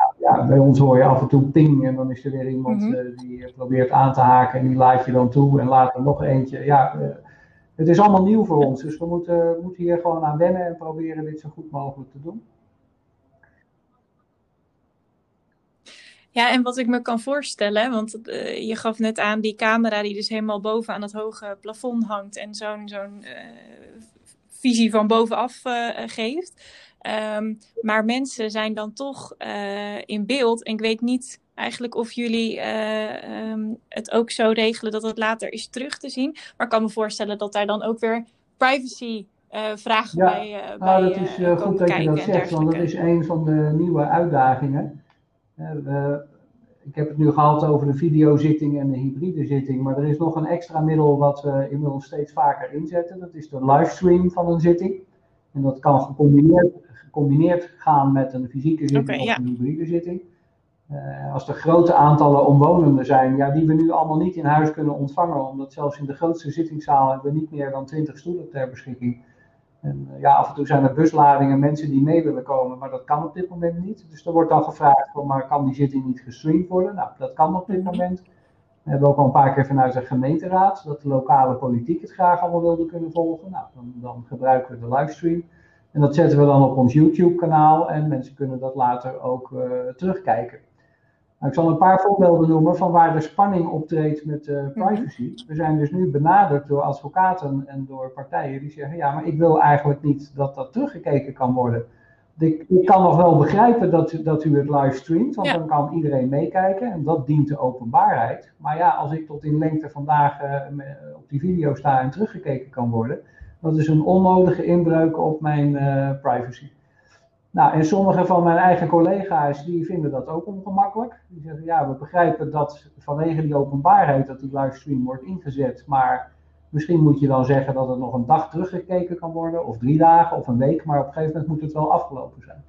Nou, ja, bij ons hoor je af en toe ping en dan is er weer iemand mm-hmm. uh, die probeert aan te haken en die laat je dan toe en laat er nog eentje. Ja, uh, Het is allemaal nieuw voor ons, dus we moeten, moeten hier gewoon aan wennen en proberen dit zo goed mogelijk te doen. Ja, en wat ik me kan voorstellen, want uh, je gaf net aan die camera die dus helemaal boven aan het hoge plafond hangt en zo'n, zo'n uh, visie van bovenaf uh, geeft. Um, maar mensen zijn dan toch uh, in beeld en ik weet niet eigenlijk of jullie uh, um, het ook zo regelen dat het later is terug te zien. Maar ik kan me voorstellen dat daar dan ook weer privacy uh, vragen ja, bij uh, nou, bij, dat is uh, goed dat je dat zegt, want dat is een van de nieuwe uitdagingen. Uh, we, ik heb het nu gehad over de videozitting en de hybride zitting, maar er is nog een extra middel wat we inmiddels steeds vaker inzetten. Dat is de livestream van een zitting. En dat kan gecombineerd, gecombineerd gaan met een fysieke zitting okay, of ja. een hybride zitting. Uh, als er grote aantallen omwonenden zijn, ja, die we nu allemaal niet in huis kunnen ontvangen, omdat zelfs in de grootste zittingszaal hebben we niet meer dan twintig stoelen ter beschikking. En ja, af en toe zijn er busladingen, mensen die mee willen komen, maar dat kan op dit moment niet. Dus er wordt dan gevraagd, van, maar kan die zitting niet gestreamd worden? Nou, dat kan op dit moment. We hebben ook al een paar keer vanuit de gemeenteraad, dat de lokale politiek het graag allemaal wilde kunnen volgen. Nou, dan, dan gebruiken we de livestream. En dat zetten we dan op ons YouTube-kanaal en mensen kunnen dat later ook uh, terugkijken. Nou, ik zal een paar voorbeelden noemen van waar de spanning optreedt met uh, privacy. We zijn dus nu benaderd door advocaten en door partijen die zeggen, ja, maar ik wil eigenlijk niet dat dat teruggekeken kan worden. Ik, ik kan nog wel begrijpen dat, dat u het livestreamt, want ja. dan kan iedereen meekijken en dat dient de openbaarheid. Maar ja, als ik tot in lengte vandaag uh, op die video sta en teruggekeken kan worden, dat is een onnodige inbreuk op mijn uh, privacy. Nou, en sommige van mijn eigen collega's die vinden dat ook ongemakkelijk. Die zeggen, ja, we begrijpen dat vanwege die openbaarheid dat die livestream wordt ingezet. Maar misschien moet je dan zeggen dat het nog een dag teruggekeken kan worden. Of drie dagen of een week. Maar op een gegeven moment moet het wel afgelopen zijn.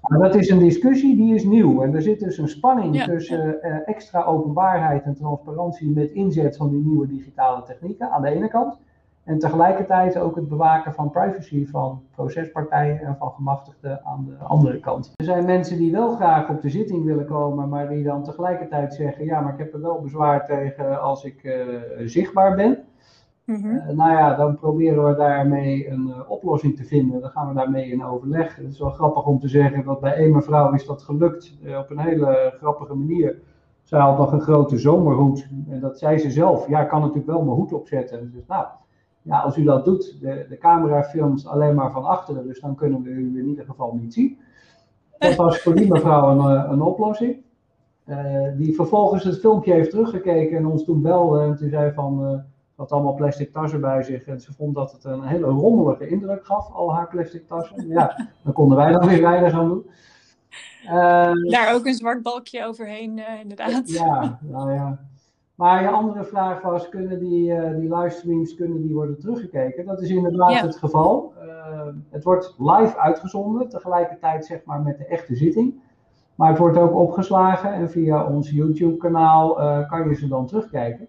Maar dat is een discussie die is nieuw. En er zit dus een spanning ja. tussen uh, extra openbaarheid en transparantie met inzet van die nieuwe digitale technieken aan de ene kant. En tegelijkertijd ook het bewaken van privacy van procespartijen en van gemachtigden aan de andere kant. Er zijn mensen die wel graag op de zitting willen komen, maar die dan tegelijkertijd zeggen, ja, maar ik heb er wel bezwaar tegen als ik uh, zichtbaar ben. Mm-hmm. uh, nou ja, dan proberen we daarmee een uh, oplossing te vinden. Dan gaan we daarmee in overleg. Het is wel grappig om te zeggen dat bij één mevrouw is dat gelukt uh, op een hele grappige manier. Zij had nog een grote zomerhoed en dat zei ze zelf. Ja, ik kan natuurlijk wel mijn hoed opzetten. En dus, nou... Ja, als u dat doet, de, de camera filmt alleen maar van achteren, dus dan kunnen we u in ieder geval niet zien. Dat was voor die mevrouw een, een oplossing. Uh, die vervolgens het filmpje heeft teruggekeken en ons toen belde en toen zei van, uh, had allemaal plastic tassen bij zich. En ze vond dat het een hele rommelige indruk gaf, al haar plastic tassen. Ja, dan konden wij dan weer weinig aan doen. Uh, Daar ook een zwart balkje overheen, uh, inderdaad. Ja, nou ja. Maar je andere vraag was, kunnen die, uh, die livestreams kunnen die worden teruggekeken? Dat is inderdaad ja. het geval. Uh, het wordt live uitgezonden, tegelijkertijd zeg maar met de echte zitting. Maar het wordt ook opgeslagen en via ons YouTube-kanaal uh, kan je ze dan terugkijken.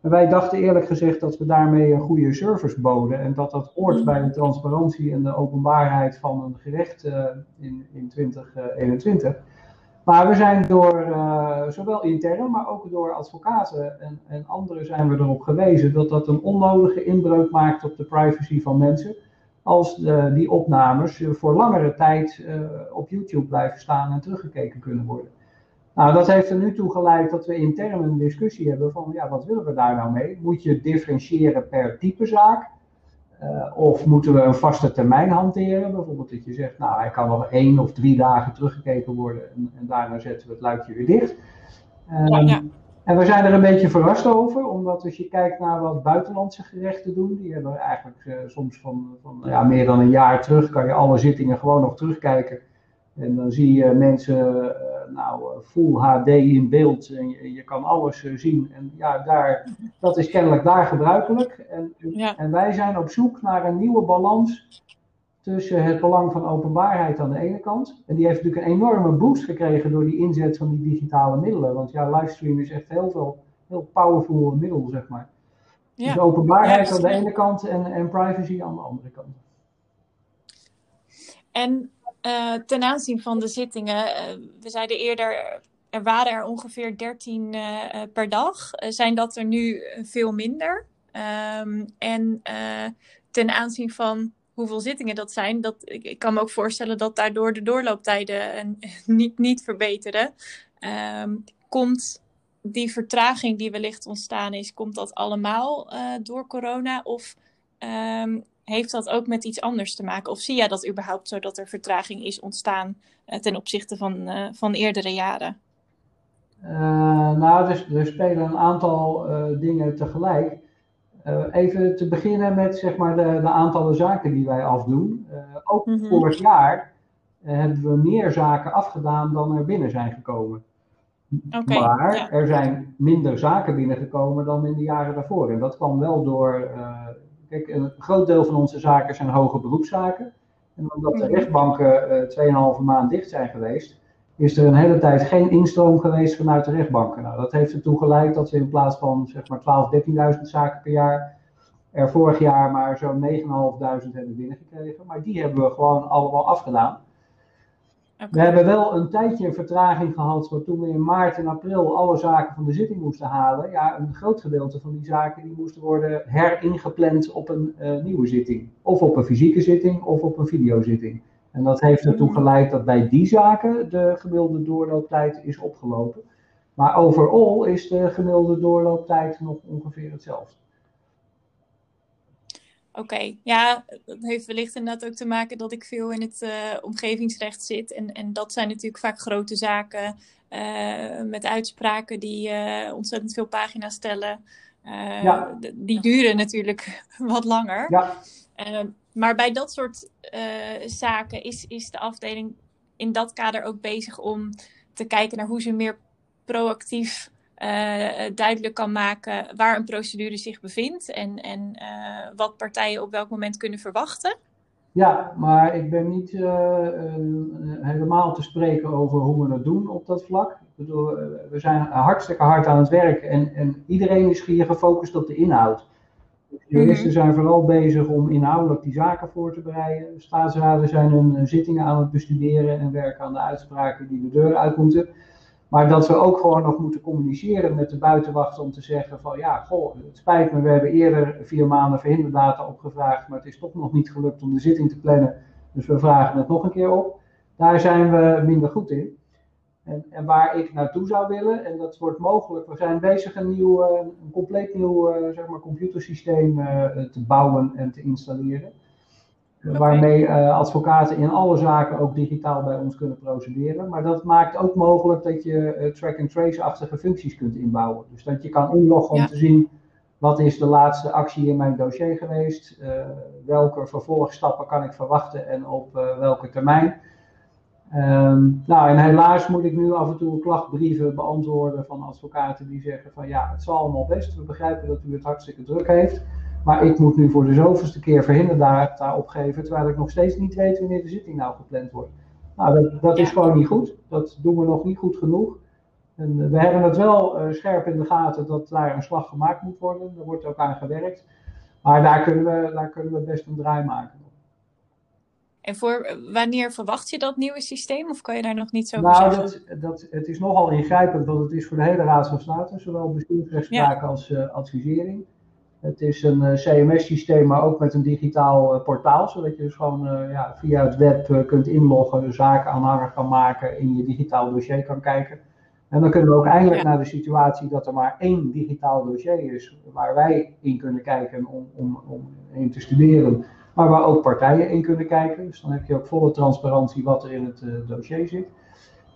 En wij dachten eerlijk gezegd dat we daarmee een goede service boden. En dat dat hoort mm. bij de transparantie en de openbaarheid van een gerecht uh, in, in twintig eenentwintig. Maar we zijn door, uh, zowel intern, maar ook door advocaten en, en anderen zijn we erop gewezen dat dat een onnodige inbreuk maakt op de privacy van mensen. Als de, die opnames voor langere tijd uh, op YouTube blijven staan en teruggekeken kunnen worden. Nou, dat heeft er nu toe geleid dat we intern een discussie hebben van, ja, wat willen we daar nou mee? Moet je differentiëren per type zaak? Uh, of moeten we een vaste termijn hanteren? Bijvoorbeeld dat je zegt, nou, hij kan nog één of drie dagen teruggekeken worden en, en daarna zetten we het luikje weer dicht. Um, ja, ja. En we zijn er een beetje verrast over, omdat als je kijkt naar wat buitenlandse gerechten doen, die hebben eigenlijk uh, soms van, van ja, meer dan een jaar terug, kan je alle zittingen gewoon nog terugkijken. En dan zie je mensen, uh, nou, full H D in beeld en je, je kan alles uh, zien. En ja, daar, dat is kennelijk daar gebruikelijk. En, ja. en wij zijn op zoek naar een nieuwe balans tussen het belang van openbaarheid aan de ene kant. En die heeft natuurlijk een enorme boost gekregen door die inzet van die digitale middelen. Want ja, livestream is echt heel veel, heel powerful middel, zeg maar. Ja. Dus openbaarheid ja, aan de ene kant en, en privacy aan de andere kant. En... Uh, ten aanzien van de zittingen, uh, we zeiden eerder, er waren er ongeveer dertien uh, per dag. Uh, zijn dat er nu veel minder? Um, en uh, ten aanzien van hoeveel zittingen dat zijn, dat, ik, ik kan me ook voorstellen dat daardoor de doorlooptijden en, niet, niet verbeteren. Um, komt die vertraging die wellicht ontstaan is, komt dat allemaal uh, door corona of... Um, Heeft dat ook met iets anders te maken? Of zie jij dat überhaupt zo dat er vertraging is ontstaan uh, ten opzichte van, uh, van eerdere jaren? Uh, nou, dus, er spelen een aantal uh, dingen tegelijk. Uh, even te beginnen met zeg maar, de, de aantallen zaken die wij afdoen. Uh, ook mm-hmm. vorig jaar uh, hebben we meer zaken afgedaan dan er binnen zijn gekomen. Okay, maar ja. er zijn minder zaken binnengekomen dan in de jaren daarvoor. En dat kwam wel door... Uh, kijk, een groot deel van onze zaken zijn hoge beroepszaken. En omdat de rechtbanken uh, tweeënhalve maand dicht zijn geweest, is er een hele tijd geen instroom geweest vanuit de rechtbanken. Nou, dat heeft ertoe geleid dat we in plaats van zeg maar twaalfduizend, dertienduizend zaken per jaar, er vorig jaar maar zo'n negenduizend vijfhonderd hebben binnengekregen. Maar die hebben we gewoon allemaal afgedaan. Okay. We hebben wel een tijdje een vertraging gehad, want toen we in maart en april alle zaken van de zitting moesten halen, ja, een groot gedeelte van die zaken die moesten worden heringepland op een uh, nieuwe zitting. Of op een fysieke zitting, of op een videozitting. En dat heeft ertoe geleid dat bij die zaken de gemiddelde doorlooptijd is opgelopen. Maar overal is de gemiddelde doorlooptijd nog ongeveer hetzelfde. Oké, okay. Ja, dat heeft wellicht inderdaad ook te maken dat ik veel in het uh, omgevingsrecht zit. En, en dat zijn natuurlijk vaak grote zaken uh, met uitspraken die uh, ontzettend veel pagina's tellen. Uh, ja. d- die duren natuurlijk wat langer. Ja. Uh, maar bij dat soort uh, zaken is, is de afdeling in dat kader ook bezig om te kijken naar hoe ze meer proactief Uh, duidelijk kan maken waar een procedure zich bevindt en, en uh, wat partijen op welk moment kunnen verwachten? Ja, maar ik ben niet uh, uh, helemaal te spreken over hoe we het doen op dat vlak. Ik bedoel, uh, we zijn hartstikke hard aan het werk en, en iedereen is hier gefocust op de inhoud. De juristen mm-hmm. zijn vooral bezig om inhoudelijk die zaken voor te bereiden. De staatsraden zijn hun zittingen aan het bestuderen en werken aan de uitspraken die de deur uit moeten. Maar dat we ook gewoon nog moeten communiceren met de buitenwacht om te zeggen van ja, goh, het spijt me, we hebben eerder vier maanden verhinderdata opgevraagd, maar het is toch nog niet gelukt om de zitting te plannen, dus we vragen het nog een keer op. Daar zijn we minder goed in. En, en waar ik naartoe zou willen, en dat wordt mogelijk, we zijn bezig een nieuw, een compleet nieuw zeg maar, computersysteem te bouwen en te installeren. Okay. Waarmee uh, advocaten in alle zaken ook digitaal bij ons kunnen procederen. Maar dat maakt ook mogelijk dat je uh, track-and-trace-achtige functies kunt inbouwen. Dus dat je kan inloggen ja. om te zien wat is de laatste actie in mijn dossier geweest. Uh, welke vervolgstappen kan ik verwachten en op uh, welke termijn. Um, nou, en helaas moet ik nu af en toe klachtbrieven beantwoorden van advocaten die zeggen van ja, het zal allemaal best. We begrijpen dat u het hartstikke druk heeft. Maar ik moet nu voor de zoveelste keer verhinderdata opgeven, terwijl ik nog steeds niet weet wanneer de zitting nou gepland wordt. Nou, dat, dat is gewoon niet goed. Dat doen we nog niet goed genoeg. En we hebben het wel uh, scherp in de gaten dat daar een slag gemaakt moet worden. Daar wordt ook aan gewerkt. Maar daar kunnen we, daar kunnen we best een draai maken. En voor wanneer verwacht je dat nieuwe systeem? Of kan je daar nog niet zo over nou, zeggen? Dat, dat, het is nogal ingrijpend, want het is voor de hele Raad van State, zowel bestuursrechtspraak ja. als uh, advisering. Het is een C M S-systeem, maar ook met een digitaal uh, portaal, zodat je dus gewoon uh, ja, via het web uh, kunt inloggen, de zaken aanhanger kan maken, in je digitaal dossier kan kijken. En dan kunnen we ook eindelijk ja. naar de situatie dat er maar één digitaal dossier is, waar wij in kunnen kijken om, om, om in te studeren, maar waar ook partijen in kunnen kijken. Dus dan heb je ook volle transparantie wat er in het uh, dossier zit.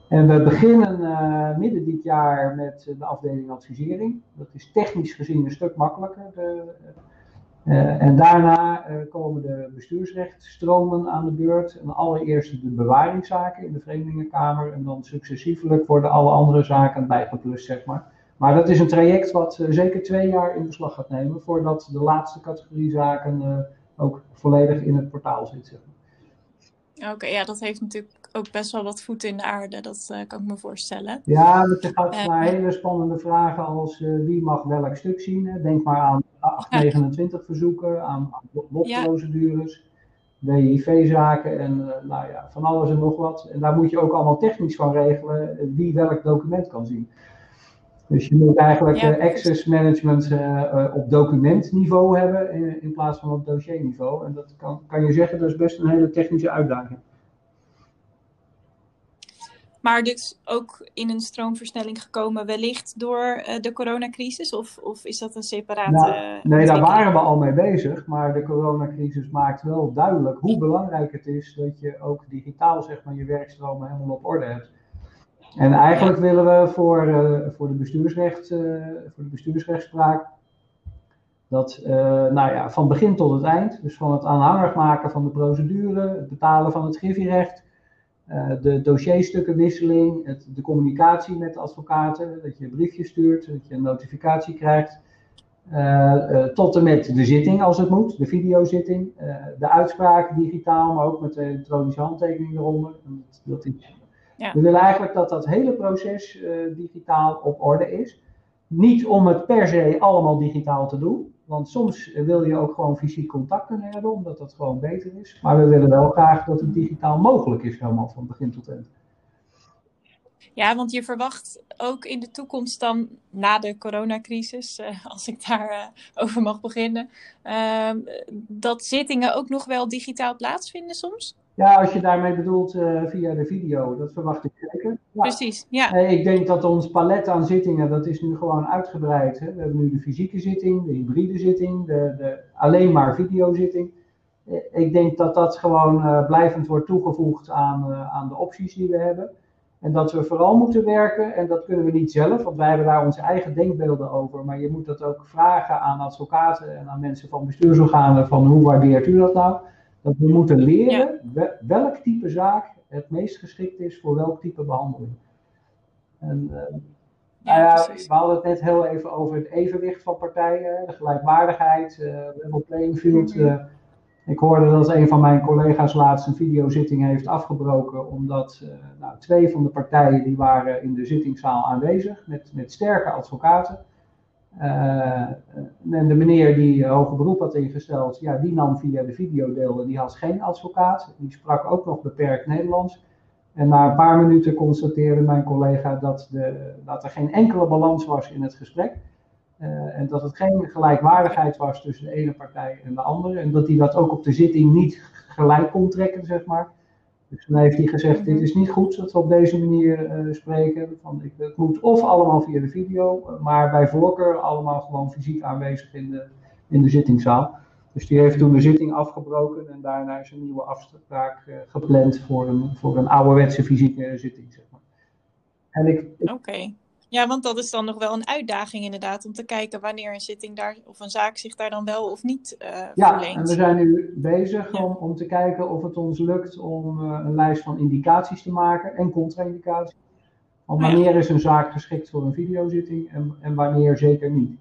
En we beginnen uh, midden dit jaar met de afdeling advisering. Dat is technisch gezien een stuk makkelijker. De, uh, en daarna uh, komen de bestuursrechtsstromen aan de beurt. En allereerst de bewaringszaken in de Vreemdelingenkamer. En dan successievelijk worden alle andere zaken bijgeplust, zeg maar. Maar dat is een traject wat uh, zeker twee jaar in beslag gaat nemen, voordat de laatste categorie zaken uh, ook volledig in het portaal zit, zeg maar. Oké, okay, ja, dat heeft natuurlijk ook best wel wat voeten in de aarde, dat uh, kan ik me voorstellen. Ja, dat gaat uh, naar hele spannende vragen als uh, wie mag welk stuk zien. Denk maar aan acht negenentwintig verzoeken, aan lotprocedures, ja. W I V-zaken en uh, nou ja, van alles en nog wat. En daar moet je ook allemaal technisch van regelen wie welk document kan zien. Dus je moet eigenlijk ja, uh, access management uh, uh, op documentniveau hebben in, in plaats van op dossierniveau. En dat kan, kan je zeggen, dat is best een hele technische uitdaging. Maar dus ook in een stroomversnelling gekomen wellicht door uh, de coronacrisis? Of, of is dat een separate... Nou, nee, daar waren we al mee bezig. Maar de coronacrisis maakt wel duidelijk hoe belangrijk het is dat je ook digitaal zeg maar, je werkstromen helemaal op orde hebt. En eigenlijk willen we voor, uh, voor, de, bestuursrecht, uh, voor de bestuursrechtspraak dat uh, nou ja, van begin tot het eind, dus van het aanhangig maken van de procedure, het betalen van het griffierecht, Uh, de dossierstukkenwisseling, het, de communicatie met de advocaten, dat je een briefje stuurt, dat je een notificatie krijgt. Uh, uh, tot en met de zitting als het moet, de videozitting, uh, de uitspraak digitaal, maar ook met de elektronische handtekening eronder. Dat, dat is, ja. We willen eigenlijk dat dat hele proces uh, digitaal op orde is. Niet om het per se allemaal digitaal te doen, want soms wil je ook gewoon fysiek contact kunnen hebben, omdat dat gewoon beter is. Maar we willen wel graag dat het digitaal mogelijk is, helemaal van begin tot eind. Ja, want je verwacht ook in de toekomst dan, na de coronacrisis, uh, als ik daar uh, over mag beginnen, uh, dat zittingen ook nog wel digitaal plaatsvinden soms? Ja, als je daarmee bedoelt uh, via de video, dat verwacht ik zeker. Ja. Precies, ja. Uh, ik denk dat ons palet aan zittingen, dat is nu gewoon uitgebreid. Hè? We hebben nu de fysieke zitting, de hybride zitting, de, de alleen maar videozitting. Uh, ik denk dat dat gewoon uh, blijvend wordt toegevoegd aan, uh, aan de opties die we hebben. En dat we vooral moeten werken, en dat kunnen we niet zelf, want wij hebben daar onze eigen denkbeelden over. Maar je moet dat ook vragen aan advocaten en aan mensen van bestuursorganen, van hoe waardeert u dat nou? Dat we moeten leren ja. welk type zaak het meest geschikt is voor welk type behandeling. En, uh, ja, nou ja, we hadden het net heel even over het evenwicht van partijen, de gelijkwaardigheid, uh, level playing field. Uh, Ik hoorde dat een van mijn collega's laatst een videozitting heeft afgebroken, omdat uh, nou, twee van de partijen die waren in de zittingszaal aanwezig met, met sterke advocaten. Uh, en de meneer die hoger beroep had ingesteld, ja, die nam via de videodeel en die had geen advocaat. Die sprak ook nog beperkt Nederlands. En na een paar minuten constateerde mijn collega dat, de, dat er geen enkele balans was in het gesprek. Uh, en dat het geen gelijkwaardigheid was tussen de ene partij en de andere. En dat hij dat ook op de zitting niet gelijk kon trekken, zeg maar. Dus dan heeft hij gezegd, dit is niet goed dat we op deze manier uh, spreken. Van, ik, het moet of allemaal via de video, maar bij voorkeur allemaal gewoon fysiek aanwezig in de, in de zittingszaal. Dus die heeft toen de zitting afgebroken en daarna is een nieuwe afspraak uh, gepland voor een, voor een ouderwetse fysieke zitting, zeg maar. En ik... ik okay. Ja, want dat is dan nog wel een uitdaging inderdaad, om te kijken wanneer een zitting daar of een zaak zich daar dan wel of niet uh, ja, verleent. Ja, en we zijn nu bezig ja. om, om te kijken of het ons lukt om uh, een lijst van indicaties te maken en contra-indicaties. Want wanneer ja, ja. is een zaak geschikt voor een videozitting en, en wanneer zeker niet.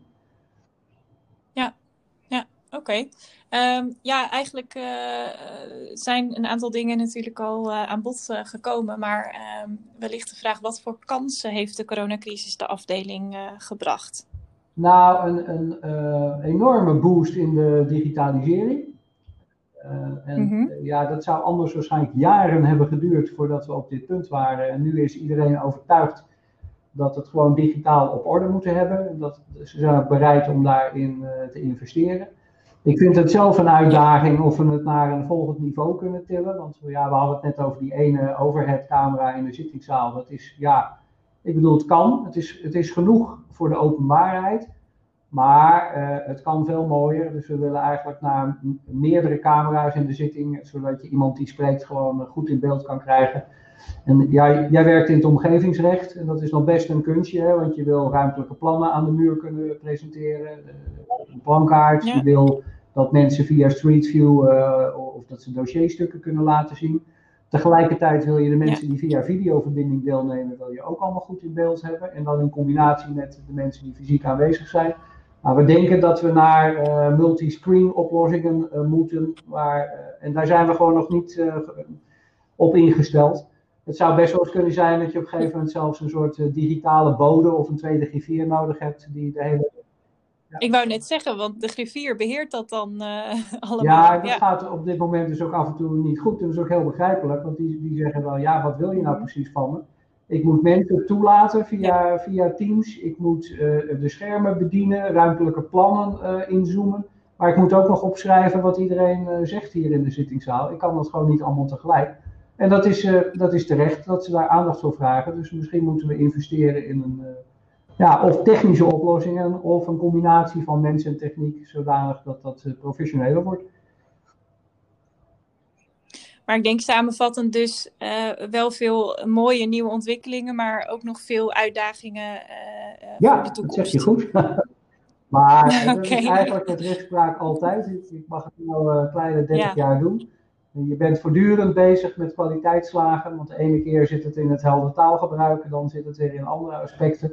Ja, ja, oké. Okay. Um, ja, eigenlijk uh, zijn een aantal dingen natuurlijk al uh, aan bod uh, gekomen. Maar um, wellicht de vraag, wat voor kansen heeft de coronacrisis de afdeling uh, gebracht? Nou, een, een uh, enorme boost in de digitalisering. Uh, en mm-hmm. ja, dat zou anders waarschijnlijk jaren hebben geduurd voordat we op dit punt waren. En nu is iedereen overtuigd dat het gewoon digitaal op orde moet hebben. En dat ze zijn ook bereid om daarin uh, te investeren. Ik vind het zelf een uitdaging of we het naar een volgend niveau kunnen tillen. Want ja, we hadden het net over die ene overheadcamera in de zittingszaal. Dat is, ja, ik bedoel, het kan. Het is, het is genoeg voor de openbaarheid. Maar uh, het kan veel mooier. Dus we willen eigenlijk naar meerdere camera's in de zitting. Zodat je iemand die spreekt gewoon goed in beeld kan krijgen. En ja, jij werkt in het omgevingsrecht. En dat is nog best een kunstje. Hè, want je wil ruimtelijke plannen aan de muur kunnen presenteren. Een plankaart. Ja. Je wil dat mensen via Street View uh, of dat ze dossierstukken kunnen laten zien. Tegelijkertijd wil je de mensen ja. die via videoverbinding deelnemen, wil je ook allemaal goed in beeld hebben. En dan in combinatie met de mensen die fysiek aanwezig zijn. Nou, we denken dat we naar uh, multiscreen oplossingen uh, moeten. Maar, uh, en daar zijn we gewoon nog niet uh, op ingesteld. Het zou best wel eens kunnen zijn dat je op een gegeven moment zelfs een soort uh, digitale bode of een tweede griffier nodig hebt die de hele... Ja. Ik wou net zeggen, want de griffier beheert dat dan uh, allemaal. Ja, dat ja. gaat op dit moment dus ook af en toe niet goed. En dat is ook heel begrijpelijk, want die, die zeggen wel, ja, wat wil je nou precies van me? Ik moet mensen toelaten via, ja. via Teams. Ik moet uh, de schermen bedienen, ruimtelijke plannen uh, inzoomen. Maar ik moet ook nog opschrijven wat iedereen uh, zegt hier in de zittingszaal. Ik kan dat gewoon niet allemaal tegelijk. En dat is, uh, dat is terecht dat ze daar aandacht voor vragen. Dus misschien moeten we investeren in een... Uh, Ja, of technische oplossingen of een combinatie van mens en techniek, zodanig dat dat professioneler wordt. Maar ik denk samenvattend dus uh, wel veel mooie nieuwe ontwikkelingen, maar ook nog veel uitdagingen uh, ja, voor de toekomst. Ja, dat zeg je goed. Maar okay. dat is eigenlijk met rechtspraak altijd. Ik mag het nu al een kleine dertig ja. jaar doen. Je bent voortdurend bezig met kwaliteitsslagen, want de ene keer zit het in het helder taalgebruik, dan zit het weer in andere aspecten.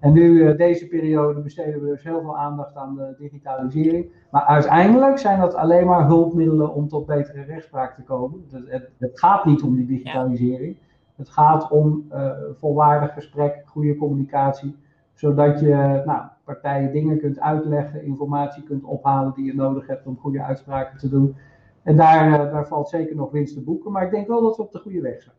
En nu, deze periode, besteden we dus heel veel aandacht aan de digitalisering. Maar uiteindelijk zijn dat alleen maar hulpmiddelen om tot betere rechtspraak te komen. Dus het, het gaat niet om die digitalisering. Ja. Het gaat om uh, volwaardig gesprek, goede communicatie, zodat je nou, partijen dingen kunt uitleggen, informatie kunt ophalen die je nodig hebt om goede uitspraken te doen. En daar, uh, daar valt zeker nog winst te boeken, maar ik denk wel dat we op de goede weg zijn.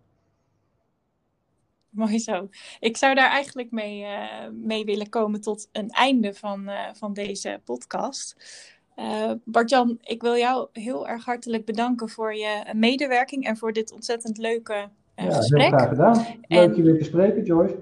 Mooi zo. Ik zou daar eigenlijk mee, uh, mee willen komen tot een einde van, uh, van deze podcast. Uh, Bart-Jan, ik wil jou heel erg hartelijk bedanken voor je medewerking en voor dit ontzettend leuke uh, ja, gesprek. Ja, heel graag gedaan. Leuk en... je weer te spreken, Joyce.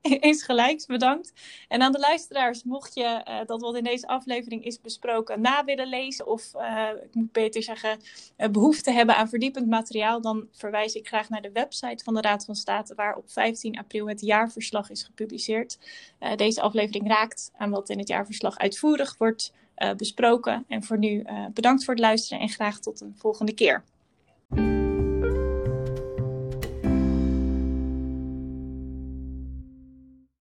Eens gelijks, bedankt. En aan de luisteraars, mocht je uh, dat wat in deze aflevering is besproken na willen lezen of, uh, ik moet beter zeggen, uh, behoefte hebben aan verdiepend materiaal, dan verwijs ik graag naar de website van de Raad van State, waar op vijftien april het jaarverslag is gepubliceerd. Uh, deze aflevering raakt aan wat in het jaarverslag uitvoerig wordt uh, besproken. En voor nu uh, bedankt voor het luisteren en graag tot een volgende keer.